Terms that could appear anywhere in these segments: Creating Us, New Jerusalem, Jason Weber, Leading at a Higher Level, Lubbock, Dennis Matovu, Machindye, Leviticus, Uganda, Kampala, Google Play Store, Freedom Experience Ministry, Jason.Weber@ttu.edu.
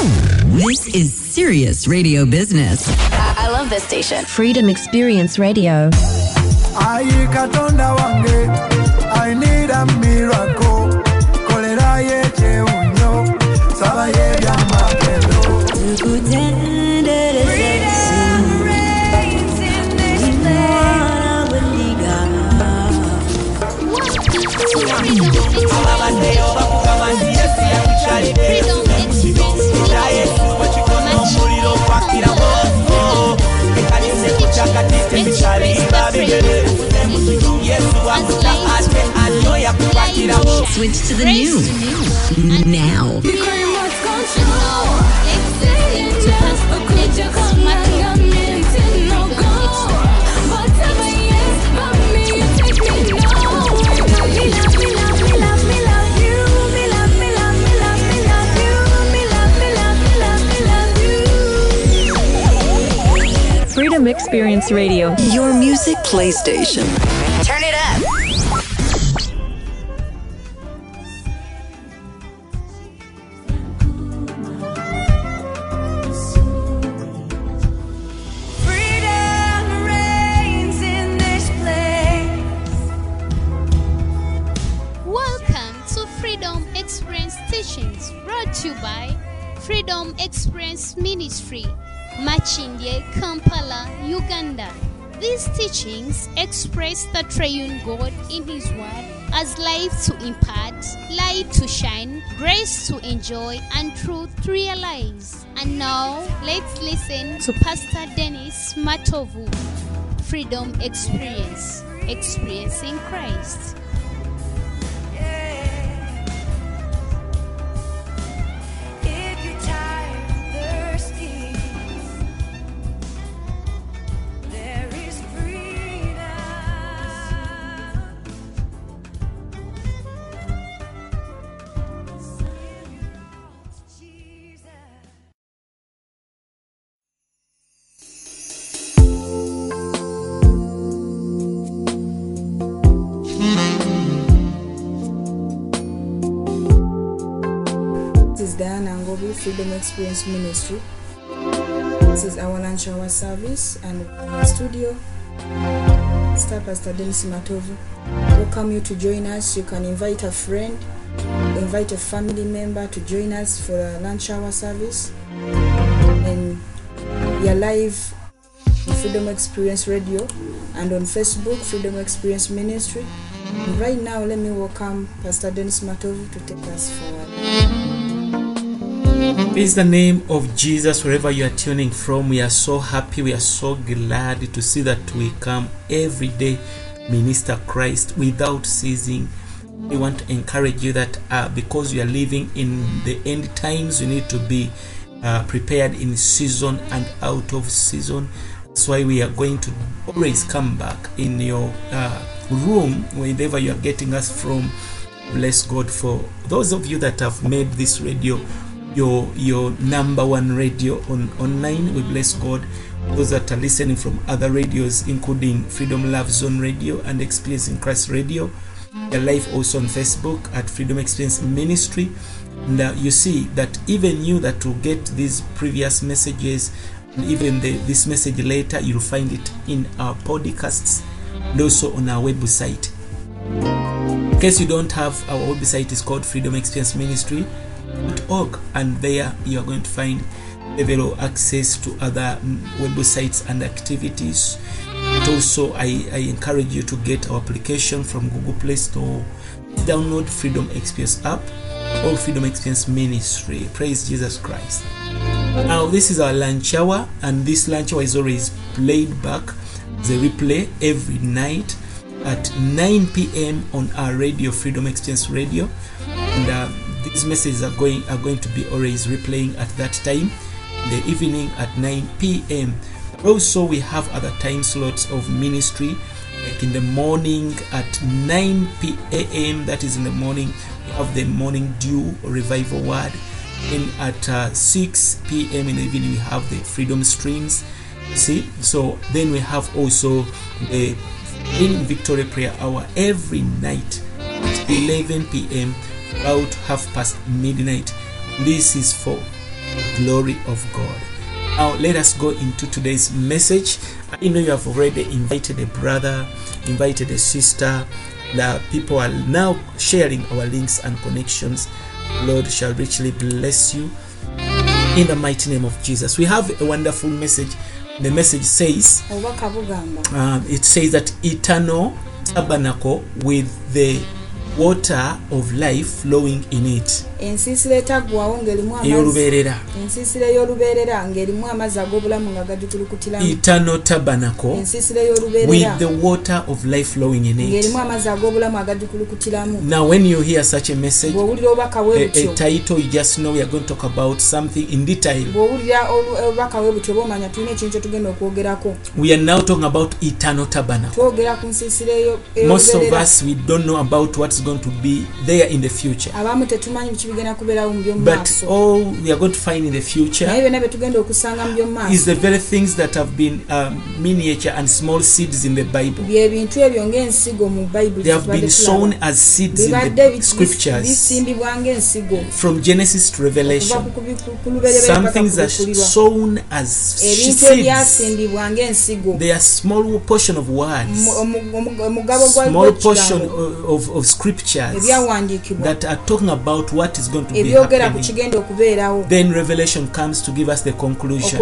This is serious radio business. I love this station. Freedom Experience Radio. I need a miracle. Switch to the new. Now. Freedom Experience Radio, your music PlayStation. Turn it up. Ministry, Machindye, Kampala, Uganda. These teachings express the triune God in His Word as life to impart, light to shine, grace to enjoy, and truth to realize. And now, let's listen to Pastor Dennis Matovu. Freedom Experience, experiencing Christ. Freedom Experience Ministry. This is our lunch hour service and studio. Star Pastor Dennis Matovu. Welcome you to join us. You can invite a friend, invite a family member to join us for a lunch hour service. And we are live on Freedom Experience Radio and on Facebook, Freedom Experience Ministry. And right now, let me welcome Pastor Dennis Matovu to take us forward. Praise the name of Jesus wherever you are tuning from. We are so happy, we are so glad to see that we come every day minister Christ without ceasing. We want to encourage you that because you are living in the end times, you need to be prepared in season and out of season. That's why we are going to always come back in your room wherever you are getting us from. Bless God for those of you that have made this radio your number one radio on online. We bless God. Those that are listening from other radios, including Freedom Love Zone Radio and Experiencing Christ Radio. They're live also on Facebook at Freedom Experience Ministry. And you see that even you that will get these previous messages, and even this message later, you'll find it in our podcasts and also on our website. In case you don't have, our website is called Freedom Experience Ministry. And there you are going to find level of access to other websites and activities. But also I encourage you to get our application from Google Play Store. Download Freedom Experience app or Freedom Experience Ministry. Praise Jesus Christ. Now this is our lunch hour, and this lunch hour is always played back as a replay every night at 9 p.m. on our radio, Freedom Experience Radio. And these messages are going to be always replaying at that time, in the evening at 9 p.m. Also, we have other time slots of ministry, like in the morning at 9 p.m. That is in the morning. We have the morning dew or revival word. And at 6 p.m. in the evening, we have the freedom streams. See, so then we have also the in Victoria prayer hour every night at 11 p.m. about 12:30 midnight. This is for glory of God. Now let us go into today's message. I know you have already invited a brother, invited a sister. The people are now sharing our links and connections. Lord shall richly bless you in the mighty name of Jesus. We have a wonderful message. The message says, it says that eternal tabernacle with the water of life flowing in it. Eternal tabernacle with the water of life flowing in it. Now when you hear such a message, a title, you just know we are going to talk about something in detail. We are now talking about eternal tabernacle. Most of us, we don't know about what's going to be there in the future. But all we are going to find in the future is the very things that have been miniature and small seeds in the Bible. They have been sown as seeds in the scriptures. From Genesis to Revelation, some things are sown as seeds. They are small portion of words, small portion of scriptures that are talking about what is going to be happening. Then Revelation comes to give us the conclusion.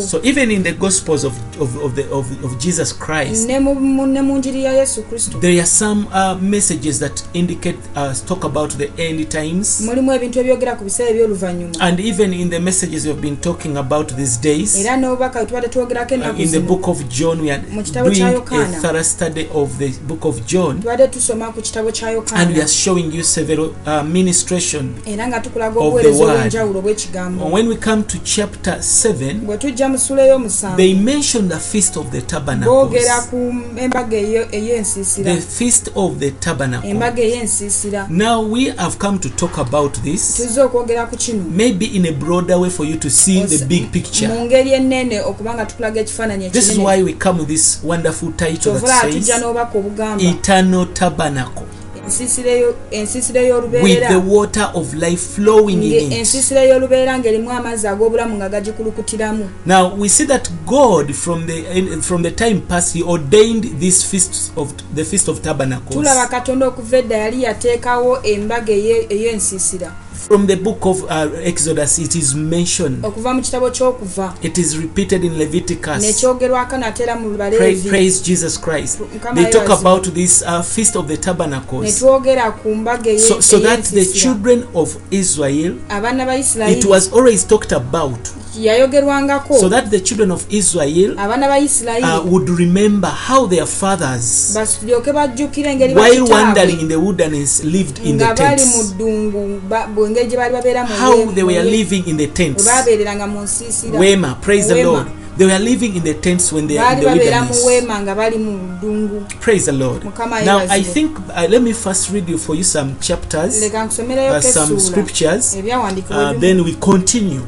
So even in the Gospels of Jesus Christ, there are some messages that indicate talk about the end times. And even in the messages we've been talking about these days, in the book of John, we are doing a thorough study of the book of John, and we are showing you several ministration of the word. When we come to chapter 7, they mention the Feast of the Tabernacles. The Feast of the Tabernacle. Now we have come to talk about this, maybe in a broader way for you to see the big picture. This is why we come with this wonderful title that says Eternal Tabernacle with the water of life flowing in it. Now we see that God from the time past, he ordained this feast of tabernacles. From the book of Exodus, it is mentioned. It is repeated in Leviticus. Praise Jesus Christ. They talk about this Feast of the Tabernacles. So that the children of Israel, it was always talked about. So that the children of Israel would remember how their fathers, while wandering in the wilderness, lived in the tents. How they were living in the tents. Wema, praise the Lord. They were living in the tents when they were in the wilderness. Praise the Lord. Now, I think, let me first read you for you some chapters, some scriptures, then we continue.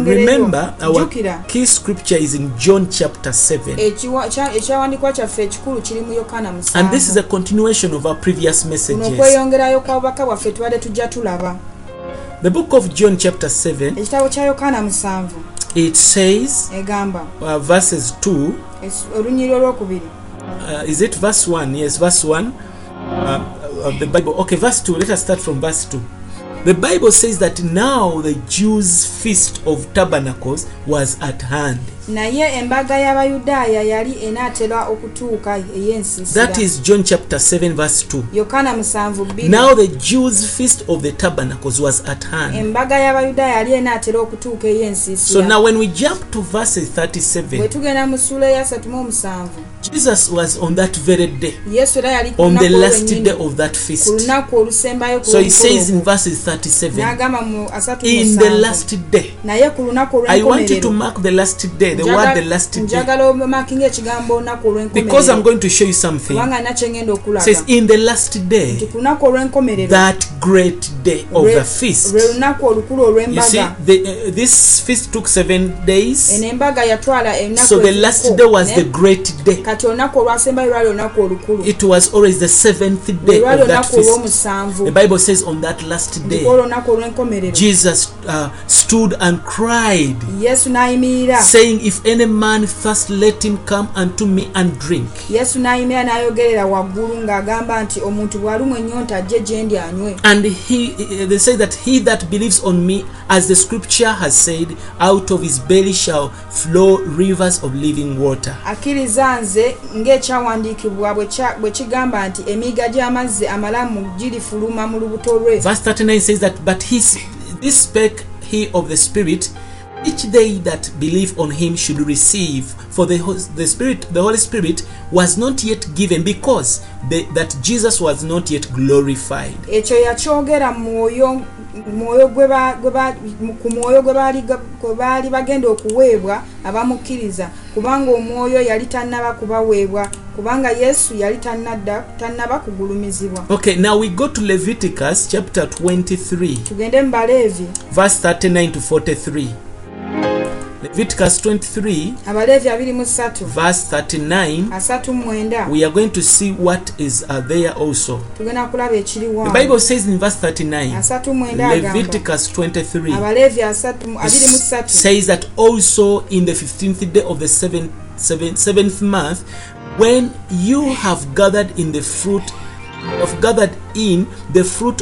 Remember, our key scripture is in John chapter 7. And this is a continuation of our previous messages. The book of John chapter 7, it says, verses 2, is it verse 1? Yes, verse 1 of the Bible. Okay, verse 2, let us start from verse 2. The Bible says that now the Jews' Feast of Tabernacles was at hand. That is John chapter 7 verse 2. Now the Jews' Feast of the Tabernacles was at hand. So now when we jump to verse 37, Jesus was on that very day, on the last day of that feast. So he says in verse 37, in the last day. I want you to mark the last day say the word the last day. Because I'm going to show you something. It says, in the last day, that great day of the feast. You see, this feast took 7 days. So the last day was the great day. It was always the 7th day of that feast. The Bible says on that last day, Jesus stood and cried, saying, if any man thirst, let him come unto me and drink. And they say that he that believes on me, as the scripture has said, out of his belly shall flow rivers of living water. Verse 39 says that, but this spake he of the Spirit, each they that believe on him should receive, for the Holy Spirit was not yet given, because that Jesus was not yet glorified. Okay, now we go to Leviticus chapter 23, verse 39 to 43. Leviticus 23, verse 39, we are going to see what is there also. The Bible says in verse 39, Leviticus 23, says that also in the 15th day of the seventh month, when you have gathered in the fruit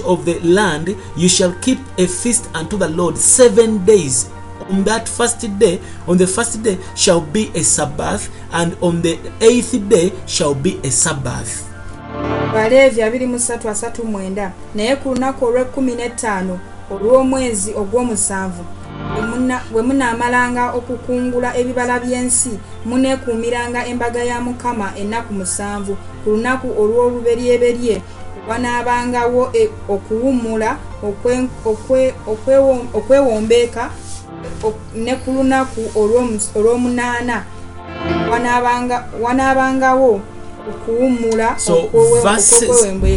of the land, you shall keep a feast unto the Lord 7 days. On that first day, on the first day shall be a Sabbath, and on the 8th day shall be a Sabbath. Nekulunaku oromunana wanabangawo okuwummula. So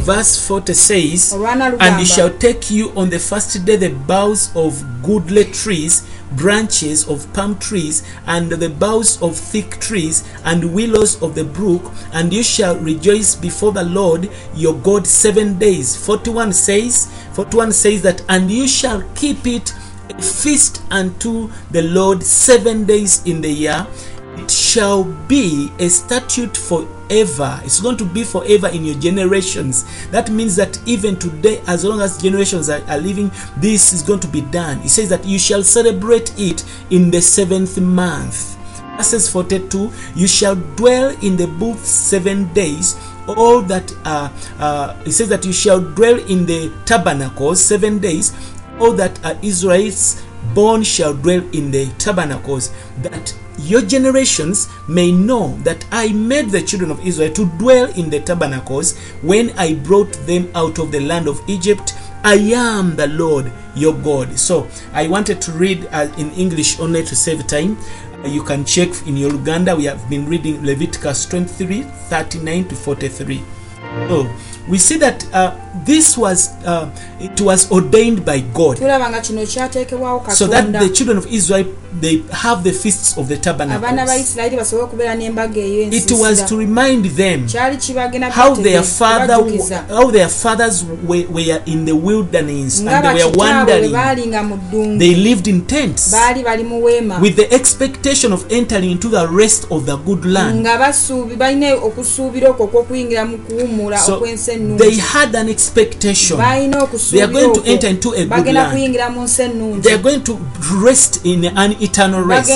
verse 40 says, and he shall take you on the first day the boughs of goodly trees, branches of palm trees, and the boughs of thick trees, and willows of the brook, and you shall rejoice before the Lord your God 7 days. 41 says that, and you shall keep it a feast unto the Lord 7 days in the year. It shall be a statute forever. It's going to be forever in your generations. That means that even today, as long as generations are living, this is going to be done. It says that you shall celebrate it in the 7th month. Verse 42, you shall dwell in the booth 7 days. All that it says that you shall dwell in the tabernacle 7 days. All that are Israel's born shall dwell in the tabernacles, that your generations may know that I made the children of Israel to dwell in the tabernacles when I brought them out of the land of Egypt. I am the Lord your God. So I wanted to read in English only to save time. You can check in your Uganda. We have been reading Leviticus 23, 39 to 43. So we see that this was it was ordained by God, so that the children of Israel, they have the feasts of the tabernacle. It was to remind them how their fathers were in the wilderness and they were wandering. They lived in tents with the expectation of entering into the rest of the good land. So they had an expectation. They are going to enter into a good land. They are going to rest in an eternal rest.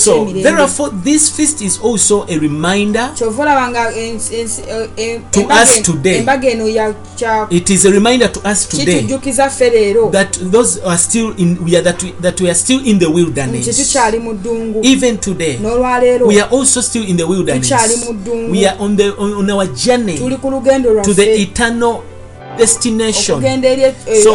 So therefore, this feast is also a reminder to us today. It is a reminder to us today that those are still in we are still in the wilderness. Even today, we are also still in the wilderness. We are on our journey to the eternal destination. So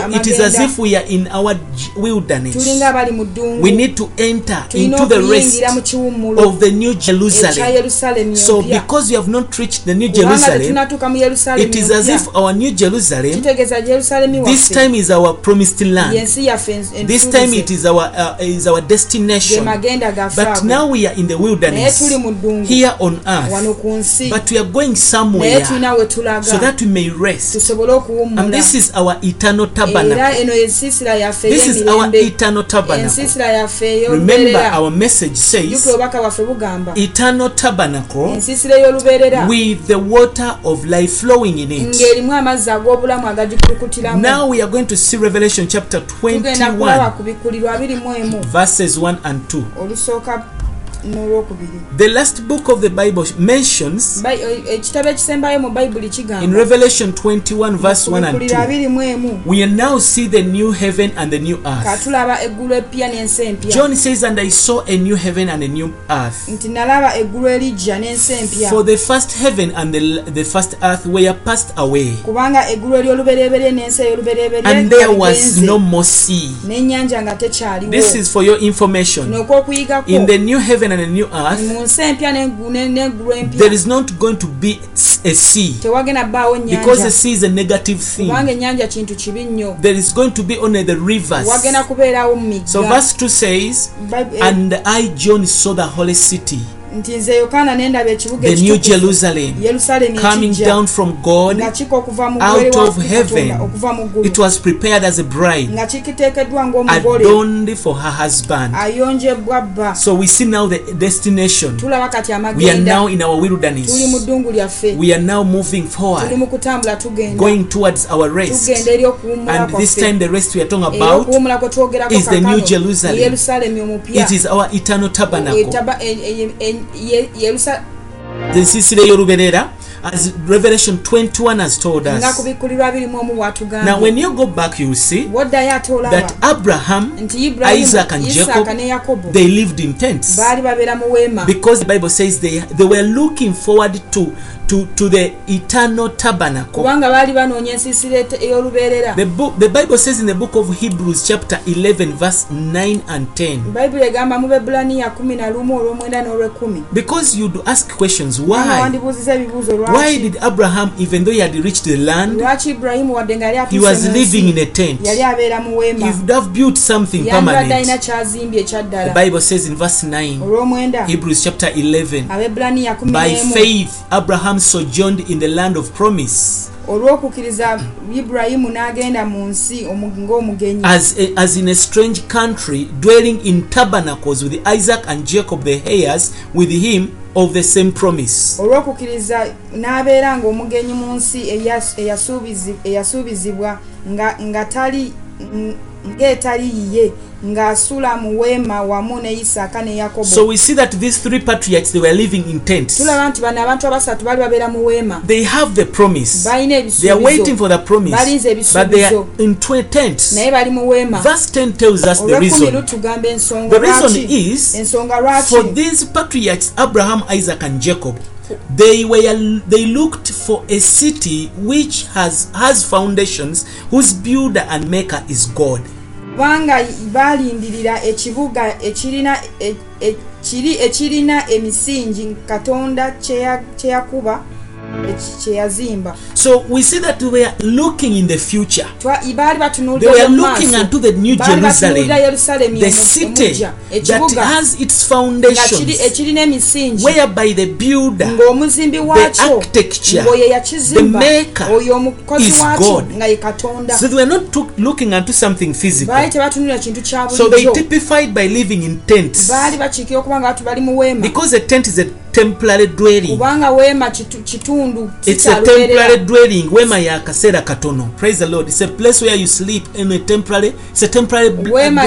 it is as if we are in our wilderness. We need to enter into the rest of the New Jerusalem. So because we have not reached the New Jerusalem, it is as if our New Jerusalem, this time is our promised land. This time it is our destination. But now we are in the wilderness here on earth, but we are going somewhere so that we may rest. And this is our eternal tabernacle. This is our eternal tabernacle. Remember, our message says eternal tabernacle with the water of life flowing in it. Now we are going to see Revelation chapter 21 verses 1 and 2. The last book of the Bible mentions in Revelation 21 verse 1 and 2, we now see the new heaven and the new earth. John says, and I saw a new heaven and a new earth, for the first heaven and the first earth were passed away, and there was no more sea. This is for your information. In the new heaven and a new earth, there is not going to be a sea, because a sea is a negative thing. There is going to be only the rivers. So verse 2 says, and I, John, saw the holy city, the New Jerusalem, coming down from God out of heaven. It was prepared as a bride, adorned for her husband. So we see now the destination. We are now in our wilderness. We are now moving forward, going towards our rest. And this time the rest we are talking about is the New Jerusalem. It is our eternal tabernacle. As Revelation 21 has told us. Now when you go back, you will see that Abraham, Isaac and Jacob, they lived in tents, because the Bible says they were looking forward to the eternal tabernacle. The Bible says in the book of Hebrews chapter 11 verse 9 and 10. Because you do ask questions, why did Abraham, even though he had reached the land, he was living in a tent? He would have built something permanent. The Bible says in verse 9, Hebrews chapter 11, by faith Abraham sojourned in the land of promise, as in a strange country, dwelling in tabernacles with Isaac and Jacob, the heirs with him of the same promise. So we see that these three patriarchs, they were living in tents. They have the promise. They are waiting for the promise, but they are in tents. Verse 10 tells us the reason. The reason is, for these patriarchs, Abraham, Isaac and Jacob, they looked for a city which has foundations, whose builder and maker is God. So we see that we are looking in the future. They were looking unto the New Jerusalem, the city that has its foundations, whereby the builder, the architecture, the maker is God. So they were not looking unto something physical. So they typified by living in tents, because a tent is a temporary dwelling. It's a temporary dwelling. Wema ya kasera katono. Praise the Lord. It's a place where you sleep in a temporary. It's a temporary dwelling.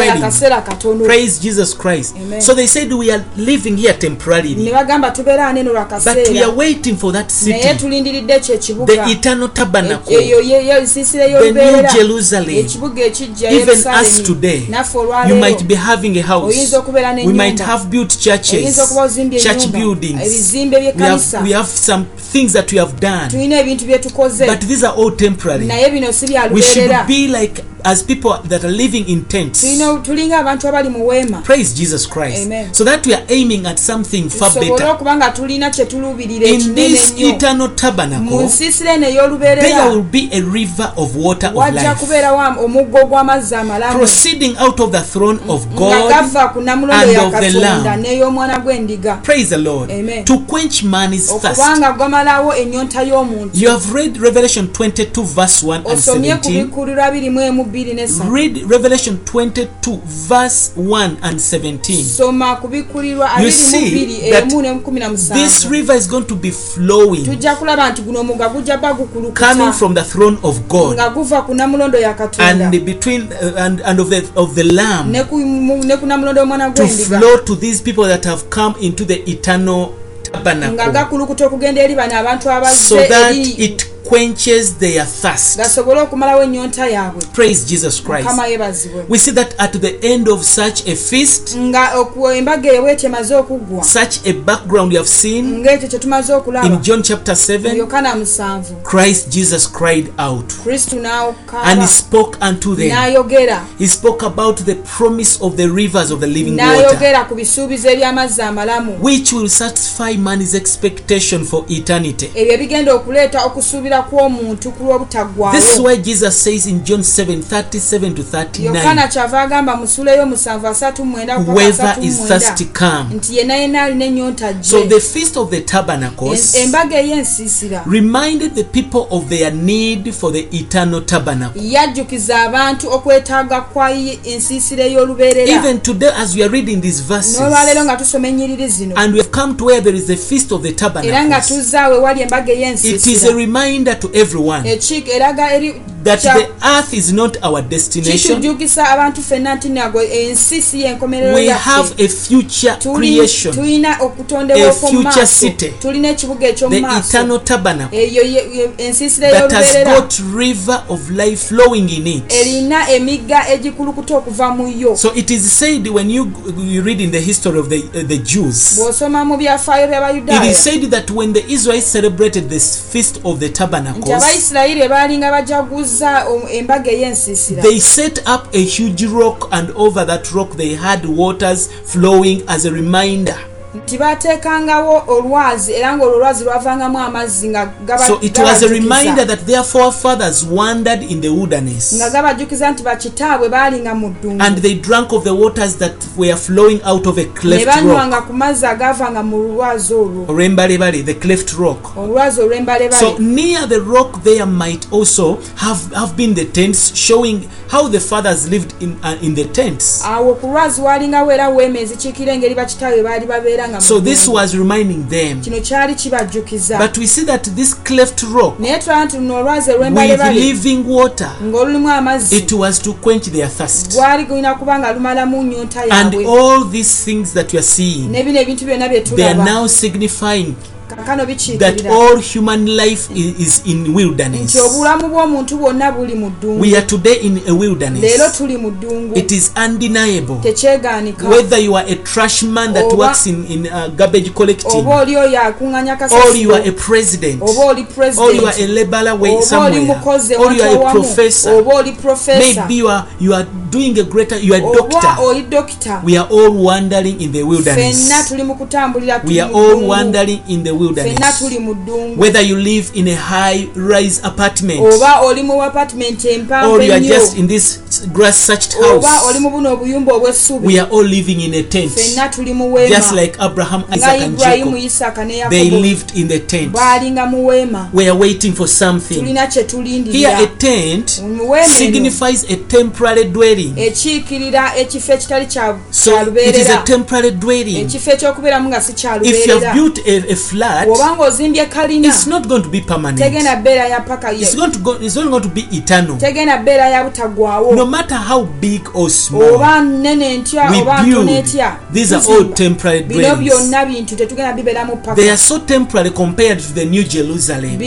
Praise Jesus Christ. Amen. So they said, we are living here temporarily, but we are waiting for that city, the eternal tabernacle, the New Jerusalem. Even us today, you might be having a house. We might have built churches, church buildings. things. We have some things that we have done. But these are all temporary. We should be like as people that are living in tents. Praise Jesus Christ. Amen. So that we are aiming at something far better. In this eternal tabernacle, there will be a river of water of life proceeding out of the throne of God and of the Lamb. Praise the Lord. Amen. To quench man's thirst. You have read Revelation 22 verse 1 and 17. Read Revelation 22 verse 1 and 17. You see that this river is going to be flowing, coming from the throne of God and between and of the Lamb, to flow to these people that have come into the eternal tabernacle, so that it quenches their thirst. Praise Jesus Christ. We see that at the end of such a feast, such a background you have seen in John chapter 7, Christ Jesus cried out and he spoke unto them. He spoke about the promise of the rivers of the living water, which will satisfy man's expectation for eternity. This is why Jesus says in John 7:37 to 39, whoever is thirsty, come. So the feast of the tabernacles reminded the people of their need for the eternal tabernacle. Even today, as we are reading these verses, and we have come to where there is the feast of the tabernacles, it is a reminder to everyone that the earth is not our destination. We have a future creation, a future city, the eternal tabernacle that has got river of life flowing in it. So it is said, when you read in the history of the Jews, it is said that when the Israelites celebrated this feast of the tabernacles, they set up a huge rock, and over that rock they had waters flowing as a reminder. So it was a reminder that their forefathers wandered in the wilderness, and they drank of the waters that were flowing out of a cleft rock. The cleft rock. So near the rock there might also have been the tents, showing how the fathers lived in the tents. So this was reminding them. But we see that this cleft rock with living water, it was to quench their thirst. And all these things that we are seeing, they are now signifying that all human life is in wilderness. We are today in a wilderness. It is undeniable. Whether you are a trash man that works in garbage collecting, or you are a president, or you are a laborer somewhere, or you are a professor, maybe you are doing a greater, you are a doctor. We are all wandering in the wilderness. We are all wandering in the wilderness. Whether you live in a high-rise apartment, or you are just in this grass-thatched house, we are all living in a tent. Just like Abraham, Isaac, and Jacob, they lived in the tent. We are waiting for something. Here, a tent signifies a temporary dwelling. So it is a temporary dwelling. If you have built a flat that, it's not going to be permanent. It's only going to be eternal. No matter how big or small, with you, these are all temporary dreams. They are so temporary compared to the New Jerusalem.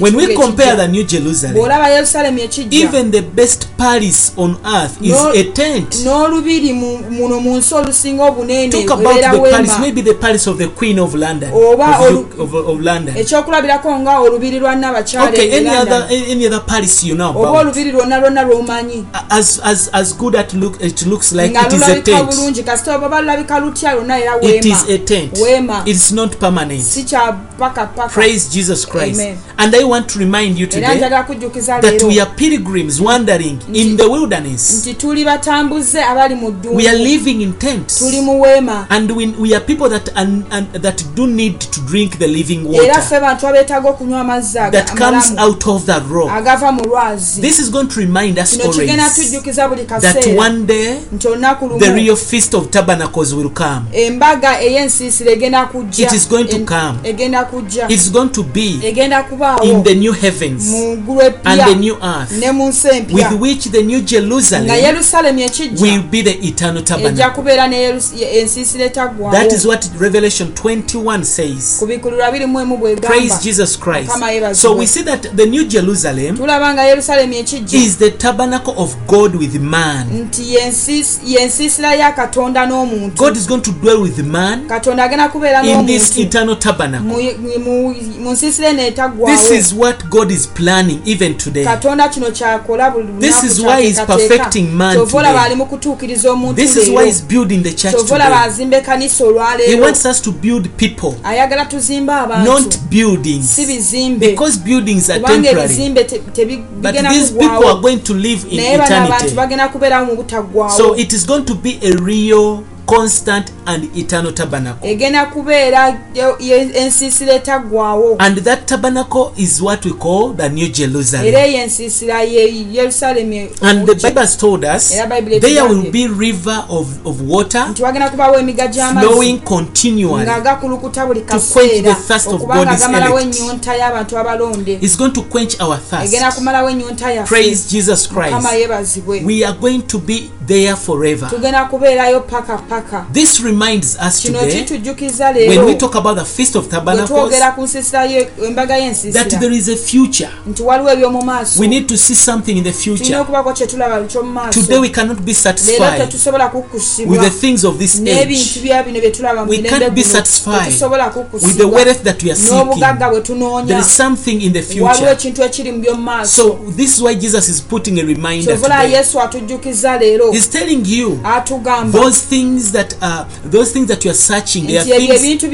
When we compare the New Jerusalem, even the best palace on earth is a tent. Talk about the palace, maybe the palace of the Queen of London. Of London. Okay, any other palace you know about. As good as it looks like, it is a tent. It is a tent. It's not permanent. Praise Jesus Christ. Amen. And I want to remind you today that we are pilgrims wandering in the wilderness. We are living in tents. And we are people that do need to drink the living water that comes out of the rock. This is going to remind us always that one day the real Feast of Tabernacles will come. It is going to come. It's going to be in the new heavens and the new earth, with which the New Jerusalem will be the eternal tabernacle. That is what Revelation 21 says. Praise Jesus Christ. So we see that the New Jerusalem is the tabernacle of God with man. God is going to dwell with man in this eternal tabernacle. This is what God is planning even today. This is why He's perfecting man today. This is why He's building the church today. He wants us to build people, not buildings, because buildings are temporary, but these people are going to live in eternity. So it is going to be a real, constant and eternal tabernacle. And that tabernacle is what we call the New Jerusalem. And the Bible has told us there will be river of water flowing continually to quench the thirst of God's elect. It's going to quench our thirst. Praise Jesus Christ. We are going to be there forever. This reminds us today, when we talk about the Feast of Tabernacles, that there is a future. We need to see something in the future. Today we cannot be satisfied with the things of this age. We can't be satisfied with the wealth that we are seeking. There is something in the future. So this is why Jesus is putting a reminder today. He's telling you those things that you are searching, they are things you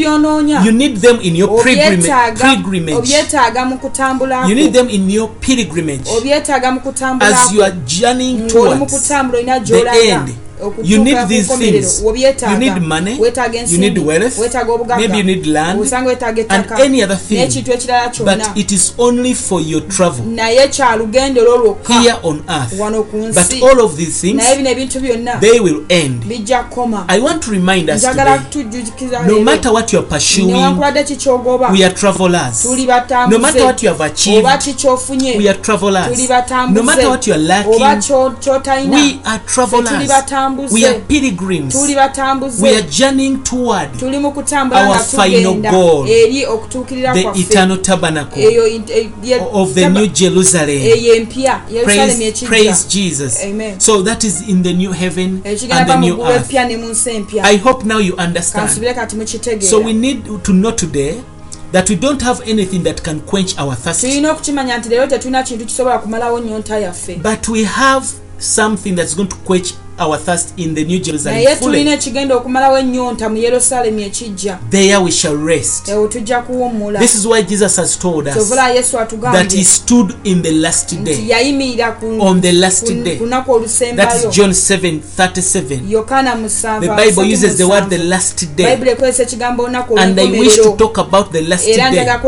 need them in your pilgrimage. You need them in your pilgrimage as you are journeying towards the end. You need these things. You need money, you need wealth, maybe you need land, and any other thing. But it is only for your travel here on earth. But all of these things, they will end. I want to remind us today, no matter what you are pursuing, we are travelers. No matter what you have achieved, we are travelers. No matter what you are lacking, we are travelers. We are pilgrims. We are journeying toward our final goal, the eternal tabernacle of the New Jerusalem. Praise Jesus. Amen. So that is in the new heaven and the new earth. I hope now you understand. So we need to know today that we don't have anything that can quench our thirst. But we have something that's going to quench our thirst in the New Jerusalem. There we shall rest. This is why Jesus has told us that He stood in the last day. On the last day. That is John 7:37. The Bible uses the word the last day. And I wish to talk about the last day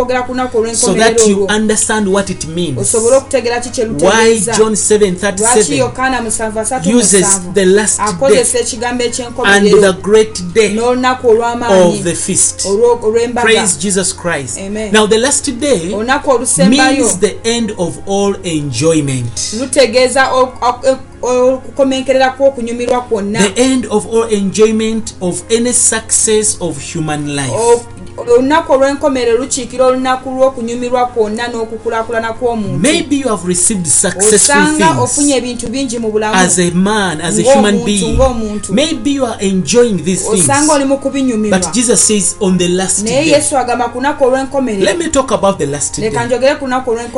so that you understand what it means. Why John 7:37 uses the last day and the great day of the feast. Praise Jesus Christ. Amen. Now the last day means the end of all enjoyment. The end of all enjoyment of any success of human life. Maybe you have received successful things as a man, as a human being. Maybe you are enjoying these things. But Jesus says on the last day. Let me talk about the last day.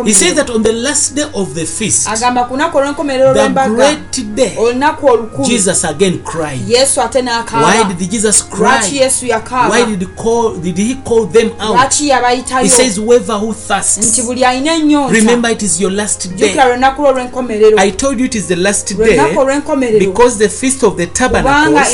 He says that on the last day of the feast, the great day, Jesus again cried. Why did Jesus cry? Why did he call them out? He says, whoever who thirsts, remember it is your last day. I told you it is the last day because the feast of the tabernacles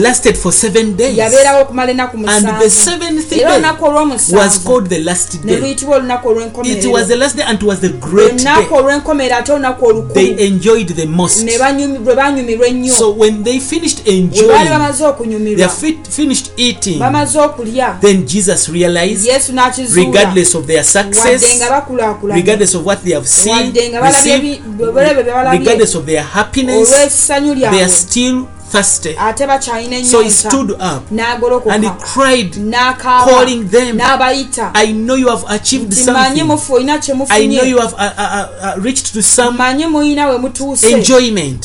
lasted for 7 days, and the seventh day was called the last day. It was the last day and it was the great day. They enjoyed the most. So when they finished enjoying, their feet finished eating, then Jesus realized, regardless of their success, regardless of what they have seen, received, regardless of their happiness, they are still thirsty. So he stood up and he cried, calling them, I know you have achieved something. I know you have reached to some enjoyment.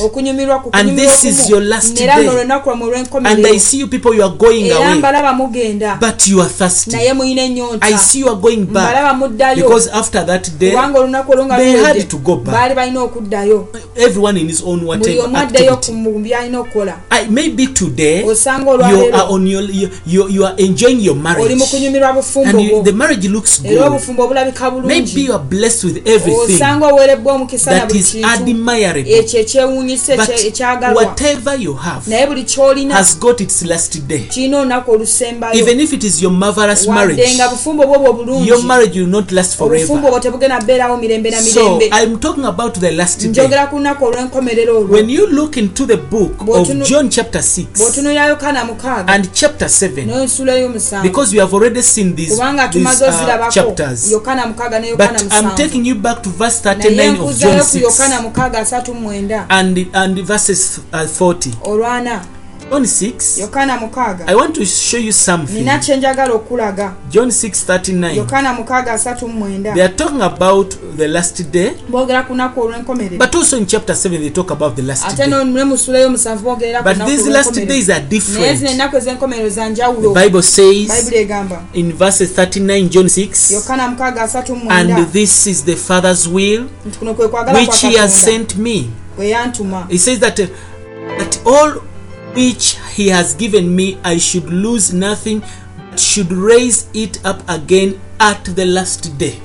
And this is your last day. And I see you people, you are going away. But you are thirsty. I see you are going back. Because after that day, they had to go back. Everyone in his own whatever activity. Maybe today you are enjoying your marriage, and the marriage looks good. Maybe you are blessed with everything that is admirable. But whatever you have has got its last day. Even if it is your marvelous marriage, your marriage will not last forever. So I'm talking about the last day. When you look into the book of John chapter 6 and chapter 7, because we have already seen these chapters, but I'm taking you back to verse 39 of John 6 and verses 40. John 6, I want to show you something. John 6:39. They are talking about the last day. But also in chapter 7 they talk about the last day. But these last days are different. The Bible says in verses 39 John 6, and this is the Father's will which he has sent me. He says that all which he has given me, I should lose nothing, but should raise it up again at the last day.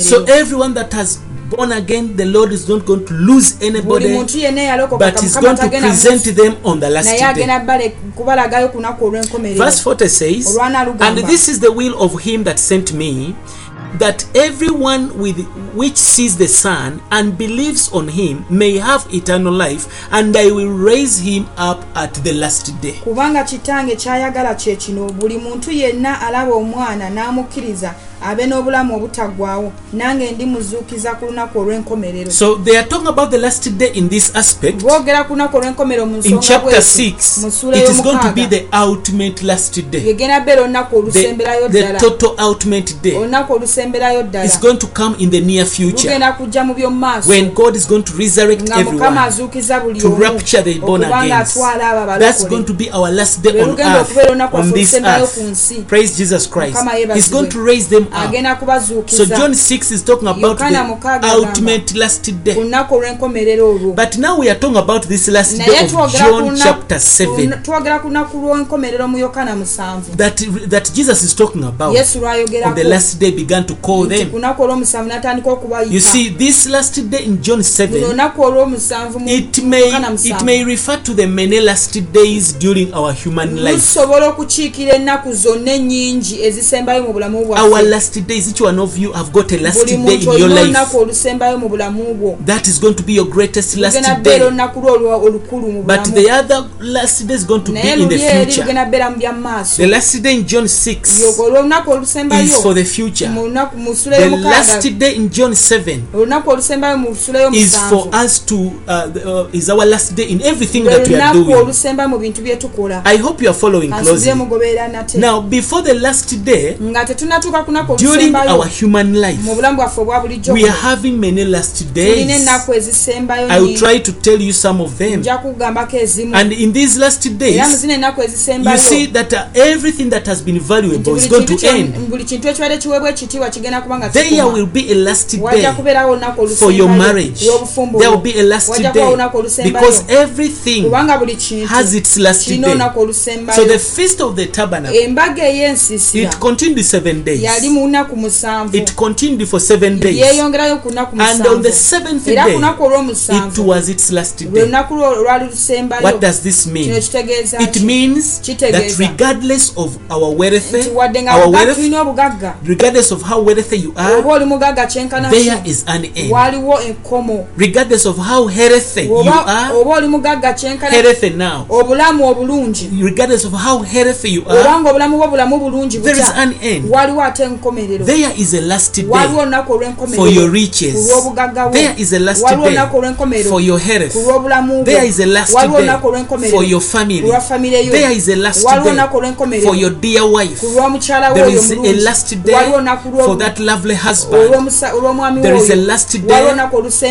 So everyone that has born again, the Lord is not going to lose anybody, but is going to present them on the last day. Verse 40 says, and this is the will of him that sent me, that everyone which sees the Son and believes on him may have eternal life, and I will raise him up at the last day. So they are talking about the last day in this aspect. In chapter 6, it is going to be the ultimate last day. The total ultimate day is going to come in the near future, when God is going to resurrect everyone, to rapture the born again. That's going to be our last day on earth, on this earth. Praise Jesus Christ. He's going to raise them them up. So John 6 is talking about the ultimate last day. But now we are talking about this last day of John chapter 7 that Jesus is talking about. On the last day began to call them. You see, this last day in John 7, it may refer to the many last days during our human life. Our last days, each one of you have got a last day in your life. That is going to be your greatest last day. But the other last day is going to be in the future. The last day in John 6 is for the future. The last day in John 7 is for us to is our last day in everything that we are doing. I hope you are following closely. Now, before the last day, during our human life, we are having many last days. I will try to tell you some of them. And in these last days, you see that everything that has been valuable is going to end. There will be a last day for your marriage. There will be a last day because everything has its last day. So the Feast of the Tabernacle, it continued 7 days. It continued for 7 days. And on the 7th day, it was its last day. What does this mean? It means that regardless of our wealth, regardless of how wealthy you are, there is an end. Regardless of how healthy you are, healthy now, regardless of how healthy you are, there is an end. There is a last day for your riches. There is a last day for your health. There is a last day for your family. There is a last day for your dear wife. There is a last day for that lovely husband. There is a last day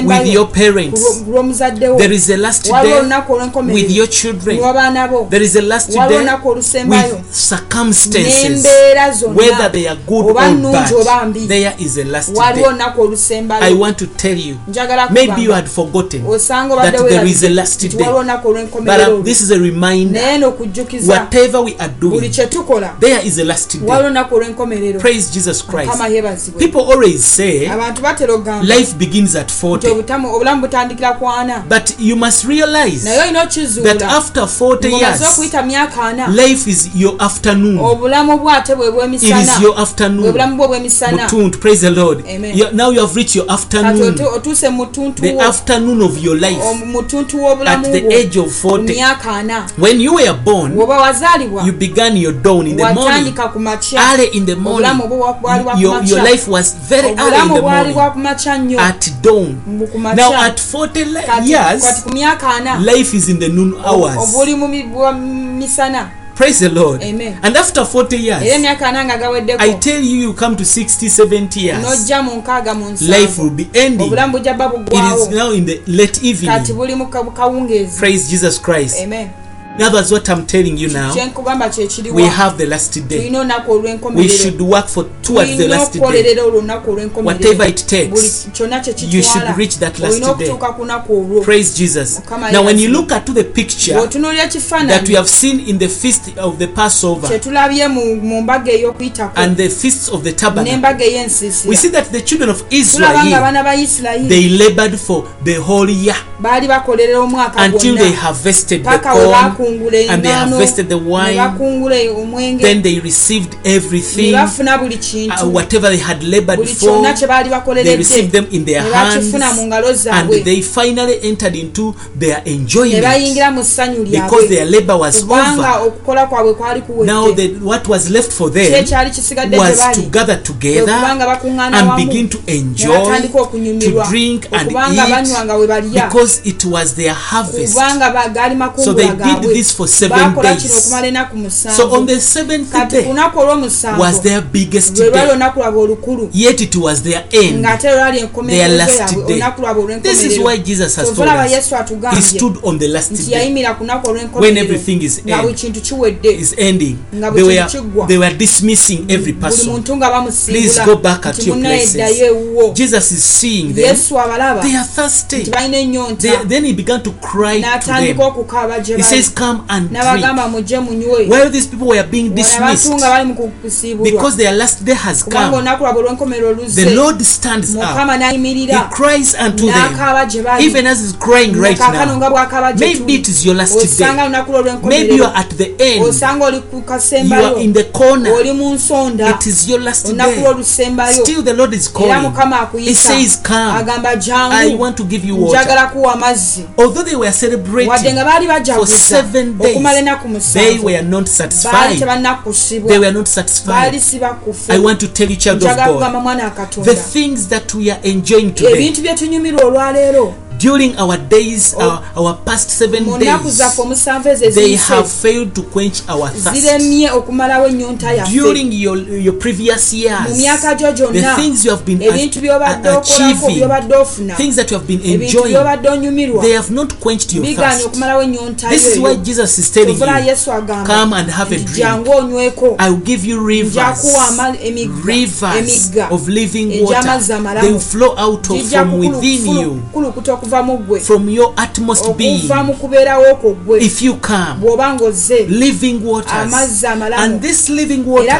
with your parents. There is a last day with your children. There is a last day with circumstances, whether they are good or bad. There is a last day. I want to tell you, maybe you had forgotten that there is a last day, but this is a reminder. Whatever we are doing, there is a last day. Praise Jesus Christ. People always say life begins at 40, but you must realize that after 40 years, life is your afternoon. It is your afternoon. Praise the Lord. Amen. Now you have reached your afternoon. The afternoon of your life. At the age of 40. When you were born, you began your dawn in the morning. Early in the morning. Your life was very early in the morning. At dawn. Now at 40 years, life is in the noon hours. Praise the Lord. Amen. And after 40 years, I tell you, you come to 60, 70 years, life will be ending. It is now in the late evening. Praise Jesus Christ. Amen. Now that's what I'm telling you now. We have the last day. We should work for towards the last day. Whatever it takes, you should reach that last day. Praise Jesus. Now when you look at the picture that we have seen in the Feast of the Passover and the Feasts of the Tabernacle, we see that the children of Israel, they labored for the whole year until they harvested the corn, and they harvested the wine. Then they received everything, whatever they had labored for. They received them in their hands, and they finally entered into their enjoyment because their labor was over. Now what was left for them was to gather together and begin to enjoy, to drink and eat, because it was their harvest. So they did this for 7 days. So on the 7th day was their biggest day. Yet it was their end, their last day. This is why Jesus has told us, He stood on the last day. When everything is ending, they were dismissing every person. Please go back at your places. Jesus is seeing them. They are thirsty. Then He began to cry to them. He says, come and drink. While these people were being dismissed, because their last day has come, the Lord stands up. He cries unto them. Even as He's crying right now, maybe it is your last day. Maybe you are at the end. You are in the corner. It is your last day. Still the Lord is calling. He says, come. I want to give you water. Although they were celebrating for 7 days, they were not satisfied. I want to tell you, child of God, the things that we are enjoying today, during our days, our past 7 days, they have failed to quench our thirst. During your previous years, the things you have been achieving, things that you have been enjoying, they have not quenched your thirst. This is why Jesus is telling you, come and have a drink. I will give you rivers of living water. They will flow out from within you, from your utmost being. If you come, living waters, and this living water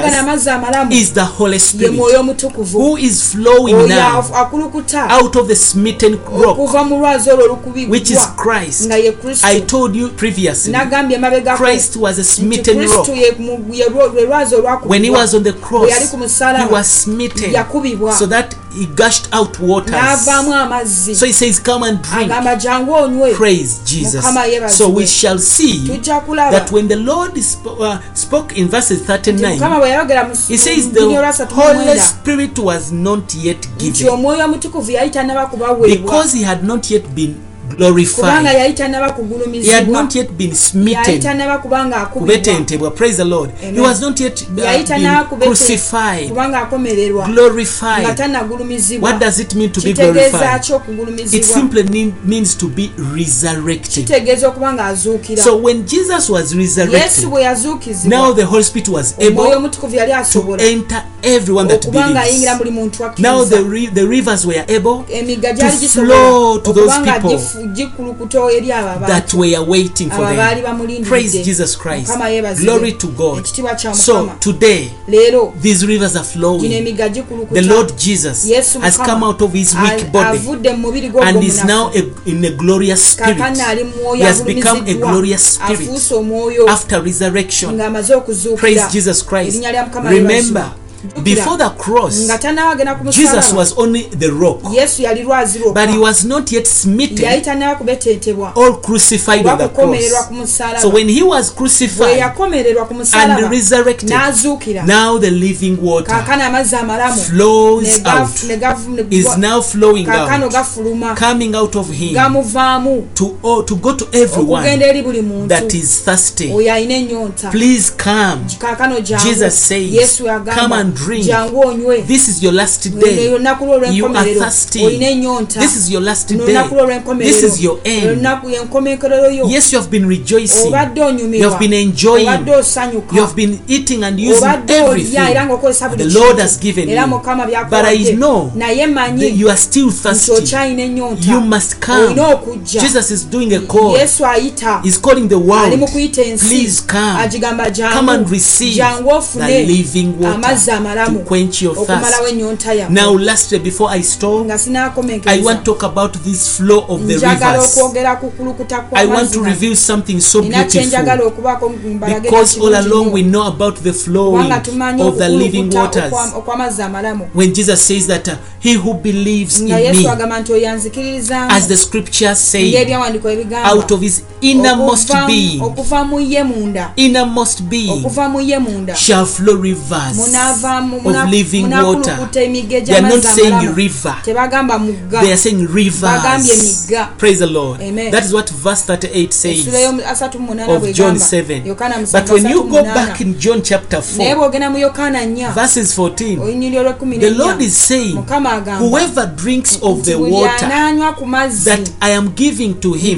is the Holy Spirit, who is flowing now out of the smitten rock, which is Christ. I told you previously, Christ was a smitten rock. When He was on the cross, He was smitten so that He gushed out waters. So He says, come and drink. Praise Jesus. So we shall see that when the Lord spoke in verse 39, He says the Holy Spirit was not yet given, because He had not yet been glorified. He had not yet been smitten. Praise the Lord. Amen. He was not yet been crucified, glorified. What does it mean to be glorified? It simply means to be resurrected. So when Jesus was resurrected, now the Holy Spirit was able to enter everyone that believes. Now the rivers were able to flow to those people that we are waiting for them. Praise Jesus Christ. Glory to God. So today, these rivers are flowing. The Lord Jesus has come out of His weak body and is now in a glorious spirit. He has become a glorious spirit after resurrection. Praise Jesus Christ. Remember, before the cross, Jesus was only the rock, but He was not yet smitten or crucified on the cross. So when He was crucified and resurrected, now the living water flows out, is now flowing out, coming out of Him to go to everyone that is thirsty. Please come. Jesus says, come and drink. This is your last day. You are thirsty. This is your last day. This is your end. Yes, you have been rejoicing. You have been enjoying. You have been eating and using everything the Lord has given you. But I know that you are still thirsty. You must come. Jesus is doing a call. He's calling the world. Please come. Come and receive the living water to quench your thirst. Now lastly, before I stop, I want to talk about this flow of the rivers. I want to reveal something so beautiful, because all along we know about the flowing of the living waters. When Jesus says that he who believes in me, as the scriptures say, out of his innermost being shall flow rivers of living water. They are not saying river. They are saying rivers. Praise the Lord. Amen. That is what verse 38 says of John 7. But when you go back in John chapter 4, verses 14, the Lord is saying, whoever drinks of the water that I am giving to him,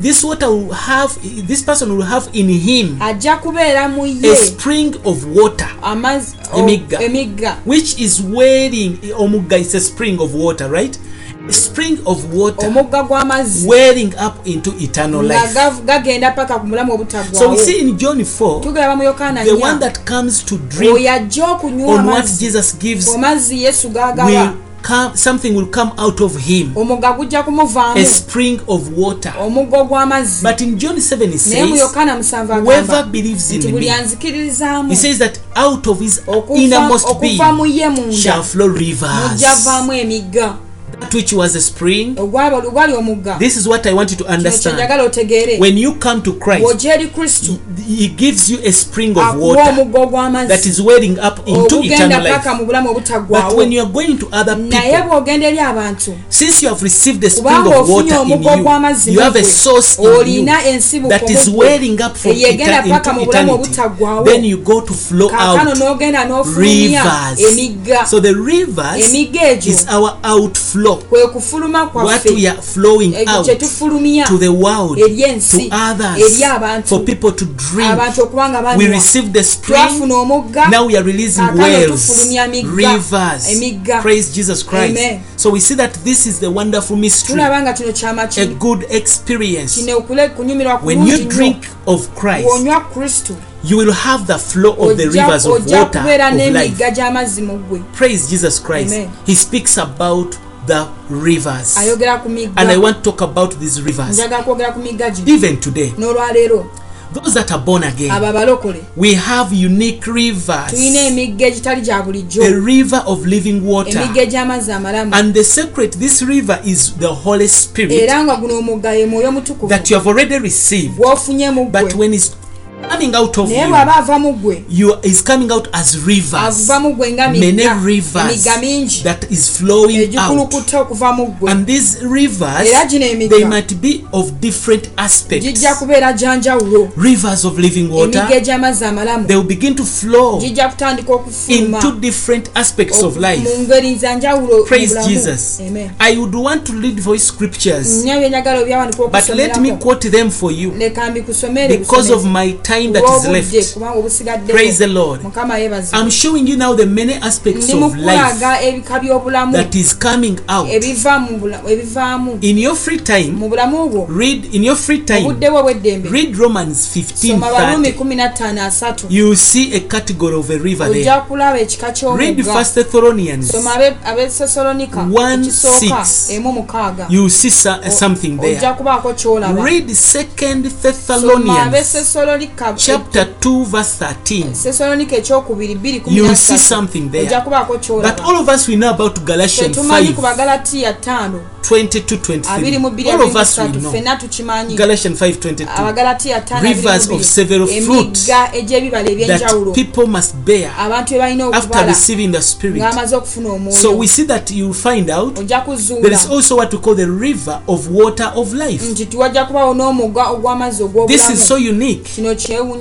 this person will have in him a spring of water, which is wearing, it's a spring of water, right? Spring of water welling up into eternal life. So we see in John 4, the one that comes to drink on what Jesus gives will come, something will come out of him, a spring of water. But in John 7 it says, whoever believes in me, he says that out of his innermost being shall flow rivers. That which was a spring. This is what I want you to understand. When you come to Christ, he gives you a spring of water that is welling up into eternal life. But when you are going to other people, since you have received the spring of water in you, you have a source in you that is welling up from eternity. Then you go to flow out rivers. So the rivers is our outflow. What we are flowing out to the world, to others, for people to drink. We receive the spring. Now we are releasing wells, rivers. Praise Jesus Christ. Amen. So we see that this is the wonderful mystery, a good experience. When you drink of Christ, you will have the flow of the rivers of water of life. Praise Jesus Christ. Amen. He speaks about the rivers, and I want to talk about these rivers even today. Those that are born again, we have unique rivers, the river of living water. And the secret, this river is the Holy Spirit that you have already received, but when it's coming out of you is coming out as rivers, many rivers that is flowing out. And these rivers, they might be of different aspects. Rivers of living water, they will begin to flow into different aspects of life. Praise Jesus. Amen. I would want to read voice scriptures, but let me quote them for you because of my time that is left. Praise the Lord. I'm showing you now the many aspects of life that is coming out. In your free time, read Romans 15:30. You see a category of a river there. Read 1 Thessalonians 1:6. You see something there. Read 2 Thessalonians chapter 2 verse 13. You see something there. But all of us, we know about Galatians 5:20 to 23. All of us, we know Galatians 5:22. Rivers of several fruits that people must bear after receiving the Spirit. So we see that you find out there is also what we call the river of water of life. This is so unique,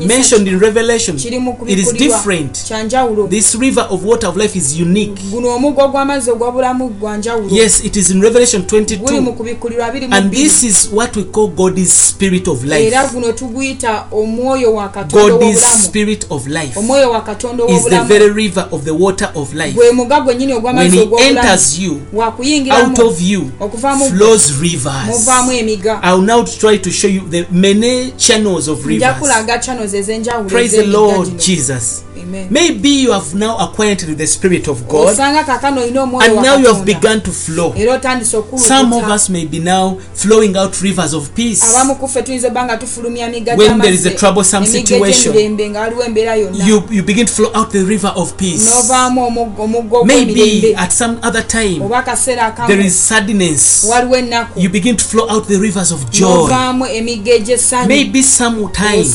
mentioned in Revelation. It is different. This river of water of life is unique. Yes, it is in Revelation 22. And this is what we call God's spirit of life. God's spirit of life is the very river of the water of life. When he enters you, out of you flows rivers. I will now try to show you the many channels of rivers. Praise the Lord Jesus. Amen. Maybe you have now acquainted with the Spirit of God, and now you have begun to flow. Some of us may be now flowing out rivers of peace. When there is a troublesome situation, you begin to flow out the river of peace. Maybe at some other time, there is sadness. You begin to flow out the rivers of joy. Maybe sometimes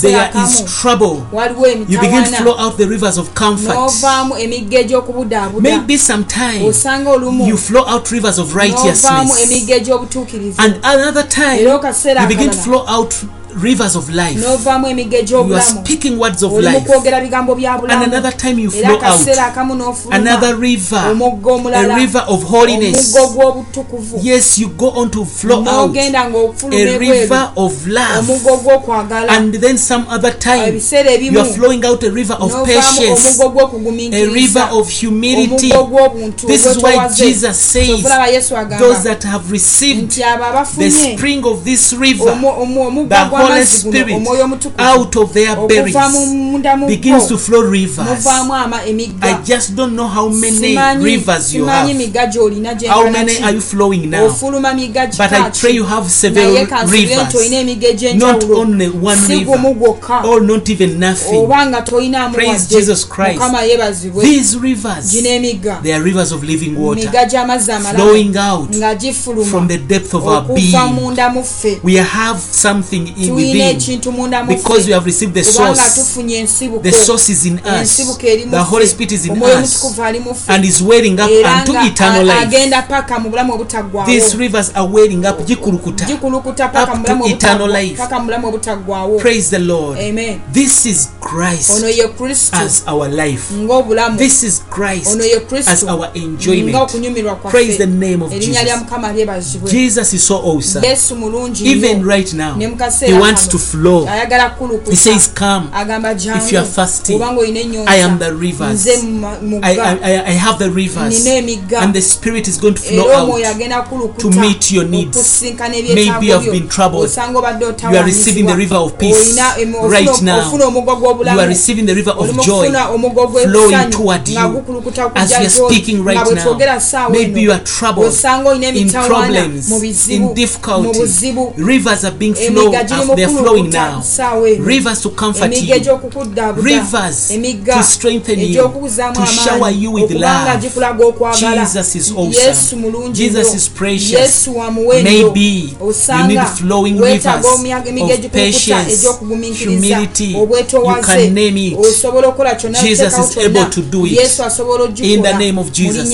there is trouble. You begin to flow out the rivers of comfort. Maybe sometimes you flow out rivers of righteousness. And another time, you begin to flow out rivers of life. You are speaking words of life. And another time you flow out another river, a river of holiness. Yes, you go on to flow out a river of love. And then some other time you are flowing out a river of patience, a river of humility. This is why Jesus says those that have received the spring of this river, the Holy Spirit, out of their berries begins to flow rivers. I just don't know how many rivers you have. How many are you flowing now? But I pray you have several rivers, not only one river, or not even nothing. Praise Jesus Christ. These rivers, they are rivers of living water, flowing out from the depth of our being. We have something in within, because we have received the source. The source is in us. The Holy Spirit is in us and is wearing up unto eternal life. These rivers are wearing up up to eternal life. Praise the Lord. Amen. This is Christ as our life. This is Christ as our enjoyment. Praise the name of Jesus. Jesus is so awesome. Even right now, He wants to flow. He says, come. If you are fasting, I am the rivers. I have the rivers. And the Spirit is going to flow out to meet your needs. Maybe you have been troubled. You are receiving the river of peace right now. You are receiving the river of joy flowing toward you as you are speaking right now. Maybe you are troubled, in problems, in difficulties. Rivers are being flowed. They're flowing now. Rivers to comfort you. Rivers to strengthen you. To shower you with love. Jesus is awesome. Jesus is precious. Maybe you need flowing rivers of patience, humility. You can name it. Jesus is able to do it. In the name of Jesus.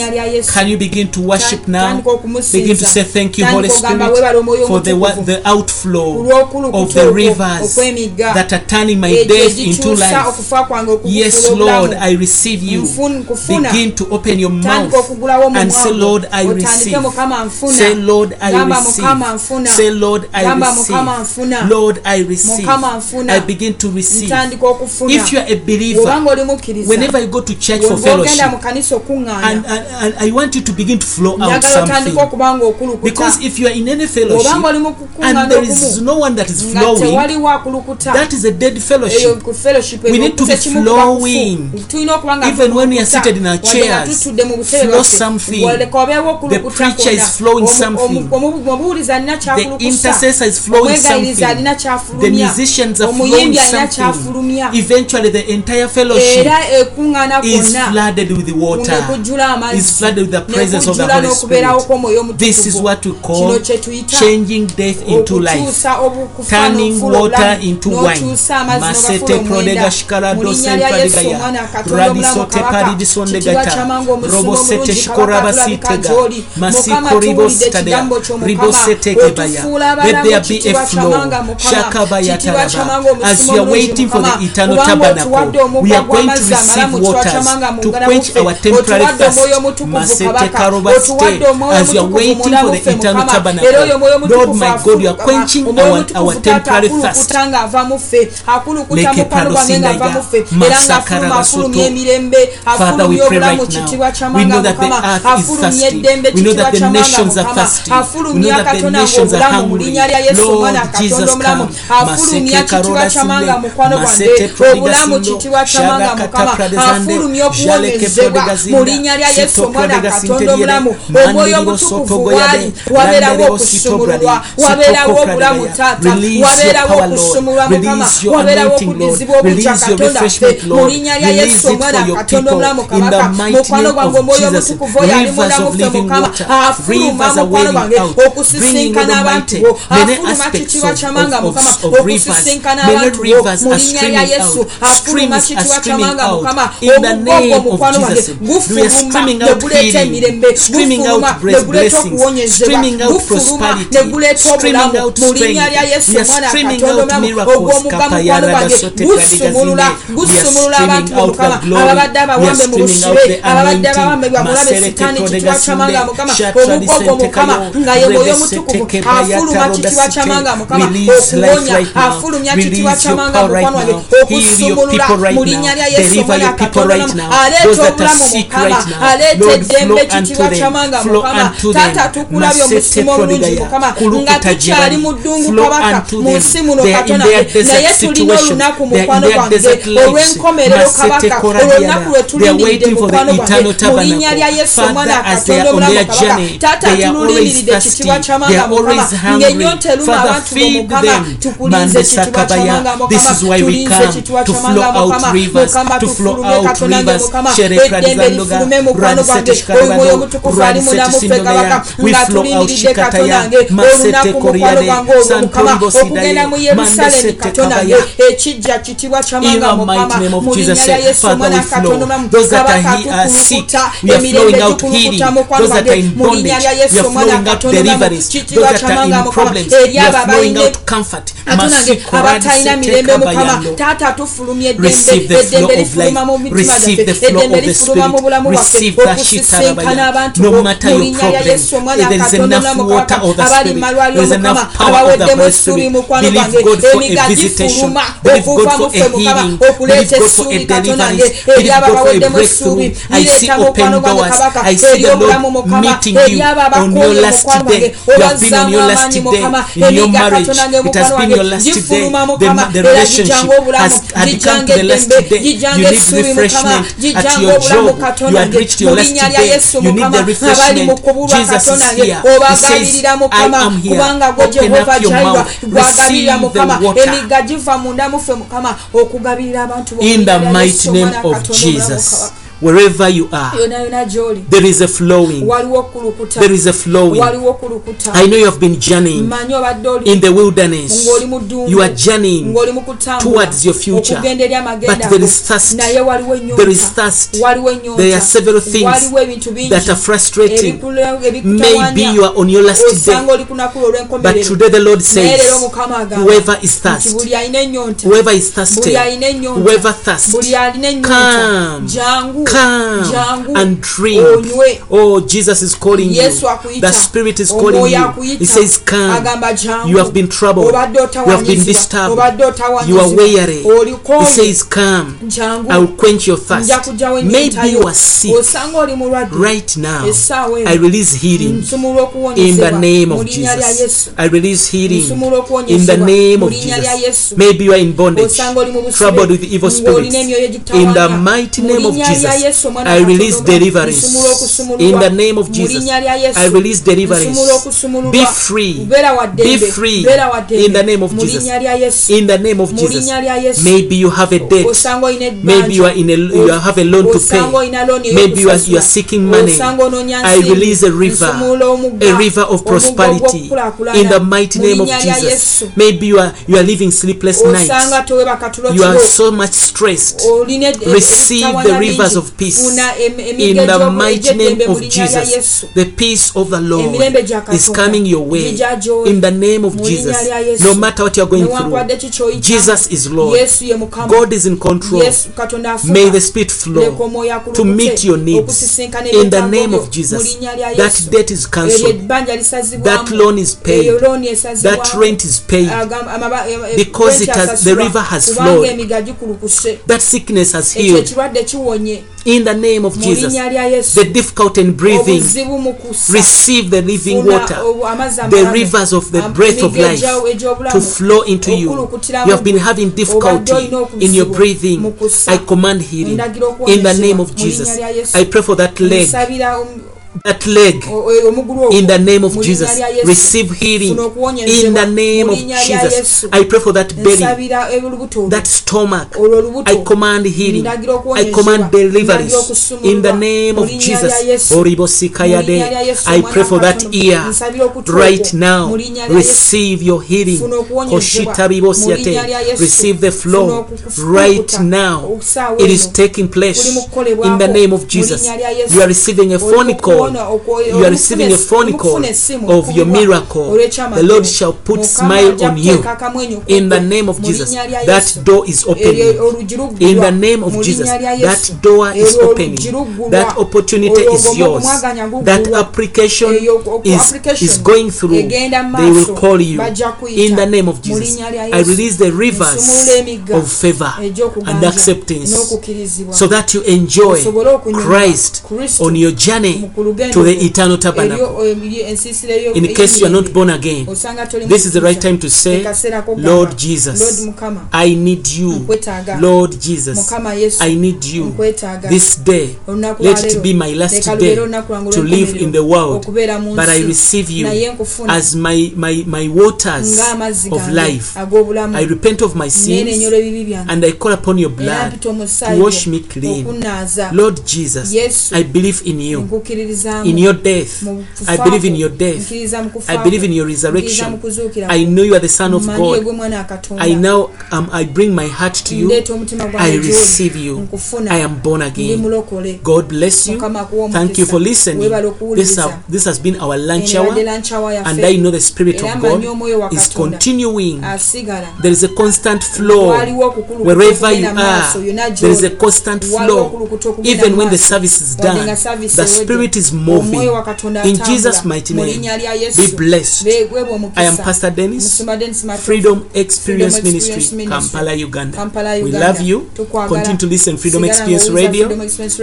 Can you begin to worship now? Begin to say thank you, Holy Spirit, for the outflow of the rivers that are turning my death into life. Yes, Lord, I receive you. Begin to open your mouth and say, Lord, I receive. Say, Lord, I receive. Say, Lord, I receive. Lord, I receive. I begin to receive. If you are a believer, whenever you go to church for fellowship, and I want you to begin to flow out something. Because if you are in any fellowship and there is no one that is flowing, that is a dead fellowship. We need to be flowing. Even when we are seated in our chairs, flow something. The preacher is flowing something. The intercessor is flowing something. The musicians are flowing something. Eventually the entire fellowship is flooded with the water, is flooded with the presence of the Holy Spirit. This is what we call changing death into life, turning water into wine. Masete prodega shikara dosen pradigaya, radisote paridisondegata, robosete shikorabasitega, masikoribostadea, ribosete kebaya. Let there be a flow, shakabaya taraba. As we are waiting for the eternal tabernacle, we are going to receive waters to quench our temporary thirst. Masete karobasite, as we are waiting for the eternal tabernacle, Lord my God, you are quenching our temporary central fast. Father, we pray right now. We know that the earth is fasting. We know that the nations are fasting. We know that the nations are hungry. Lord Jesus, come. Masete karola simbe. Masete prodiga simbe. Shadaka pradezande. Jaleke prodiga zimbe. Sito prodiga sinteriere. Mandelebo soto goyade. Landelebo sito brade. Sito prodiga. Release your power, Lord. Release your anointing, Lord. Release your refreshment, Lord. Release it for your people in the mighty name of Jesus. Rivers of living water, rivers are wailing out, bringing Almighty. Many aspects of rivers, many rivers are streaming out, streams are streaming out in the name of Jesus. We are streaming out healing, streaming out blessings, streaming out prosperity, streaming out strength. We are streaming out miracles. We are streaming out the glory. We are streaming out the anointing. Release life right now. Release your power right now. Heal your people right now. Deliver your people right now. Those that are sick right now, Lord, flow unto them. Flow unto them. Flow unto them. They are in their desert situation. They are in their desert lives. They are waiting for the eternal tabernacle. Father, as they are on their journey, they are always thirsty, they are always hungry. Father, feed them. This is why we come, to flow out rivers, to flow out rivers. We flow out Shikataya, Masete Koriade, Santombo Sidaya, Mandesete Kabaya. In the mighty name of Jesus, Father, we flow. Those that are here are sick, we are flowing out healing. Those that are in bondage, we are flowing out deliverance. Those that are in problems, we are flowing out comfort. Receive the flow of life. Receive the flow of the Spirit. Receive that Shitarabaya. No matter your problem, there is enough water of the Spirit. There is enough power of the Holy Spirit. Believe God for a visitation. Believe God for a healing. Believe God for a deliverance. Believe God for a breakthrough. I see open doors. I see the Lord meeting you on your last day. You have been on your last day in your marriage. It has been your last day. The relationship has become the last day. You need refreshment at your job. You have reached your last day. You need the refreshment. Jesus is here. He says, I am here. Open up your mouth. Receive the water. In the mighty name of Jesus. Wherever you are, there is a flowing. There is a flowing. I know you have been journeying in the wilderness. You are journeying towards your future. But there is thirst. There is thirst. There are several things that are frustrating. Maybe you are on your last day. But today the Lord says, whoever is thirsty, whoever is thirsty, whoever thirsts, come. Come and drink. Oh, Jesus is calling you. The Spirit is calling you. He says, come. You have been troubled. You have been disturbed. You are weary. He says, come. I will quench your thirst. Maybe you are sick. Right now, I release healing in the name of Jesus. I release healing in the name of Jesus. Maybe you are in bondage, troubled with evil spirits. In the mighty name of Jesus, I release deliverance in the name of Jesus. I release deliverance. Be free. Be free in the name of Jesus. In the name of Jesus. Maybe you have a debt. Maybe you have a loan to pay. Maybe you are seeking money. I release a river of prosperity in the mighty name of Jesus. Maybe you are living sleepless nights. You are so much stressed. Receive the rivers of of peace in the mighty name of Jesus. The peace of the Lord is coming your way in the name of Jesus. No matter what you're going through, Jesus is Lord. God is in control. May the Spirit flow to meet your needs in the name of Jesus. That debt is cancelled. That loan is paid. That rent is paid. Because it has, the river has flowed. That sickness has healed. In the name of Jesus. The difficult in breathing, receive the living water, the rivers of the breath of life to flow into you. You have been having difficulty in your breathing. I command healing in the name of Jesus. I pray for that leg. That leg, in the name of Jesus, receive healing in the name of Jesus. I pray for that belly, that stomach. I command healing. I command deliverance in the name of Jesus. I pray for that ear right now. Receive your healing. Receive the flow right now. It is taking place in the name of Jesus. You are receiving a phone call. You are receiving a phone call of your miracle. The Lord shall put smile on you in the name of Jesus. That door is opening in the name of Jesus. That door is opening. That opportunity is yours. That application is going through. They will call you in the name of Jesus. I release the rivers of favor and acceptance so that you enjoy Christ on your journey to the eternal tabernacle. In case you are not born again, this is the right time to say, Lord Jesus, I need you. Lord Jesus, I need you. This day, let it be my last day to live in the world, but I receive you as my waters of life. I repent of my sins and I call upon your blood to wash me clean. Lord Jesus, I believe in you. In your death, I believe in your death. I believe in your resurrection. I know you are the Son of God. I now I bring my heart to you. I receive you. I am born again. God bless you. Thank you for listening. This has been our lunch hour, and I know the Spirit of God is continuing. There is a constant flow wherever you are. There is a constant flow, even when the service is done. The Spirit is moving in Jesus' mighty name. Be blessed. I am Pastor Dennis, Freedom Experience Ministry, Kampala, Uganda. We love you. Continue to listen Freedom Experience Radio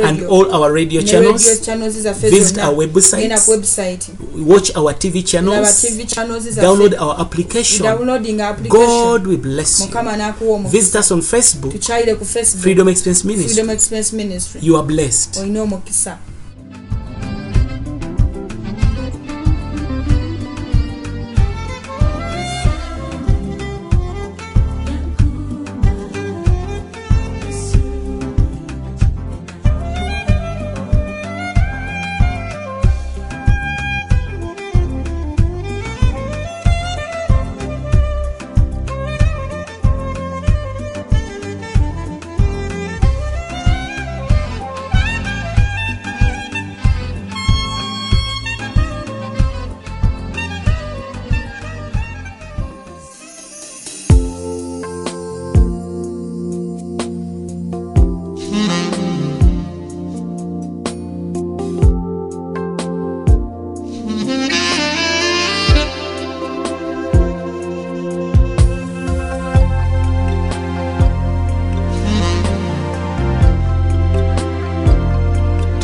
and all our radio channels. Visit our website. Watch our TV channels. Download our application. God will bless you. Visit us on Facebook, Freedom Experience Ministry. You are blessed.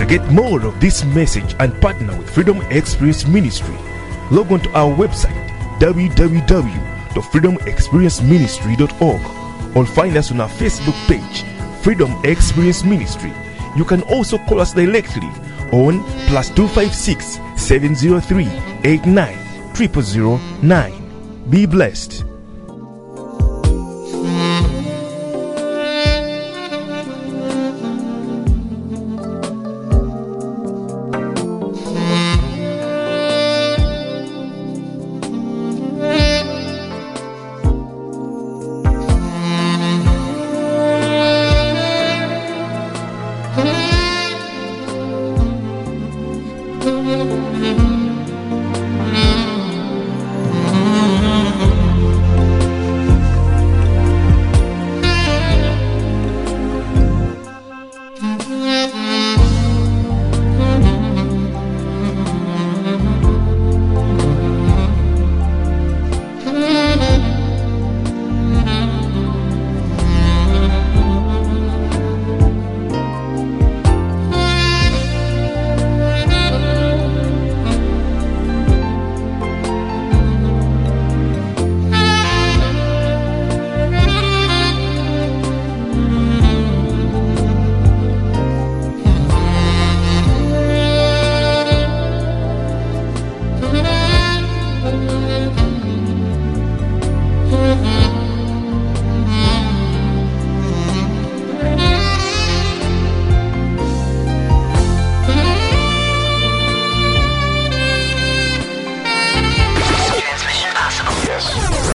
Get more of this message and partner with Freedom Experience Ministry. Log on to our website www.freedomexperienceministry.org or find us on our Facebook page Freedom Experience Ministry. You can also call us directly on +256 703 89009. Be blessed.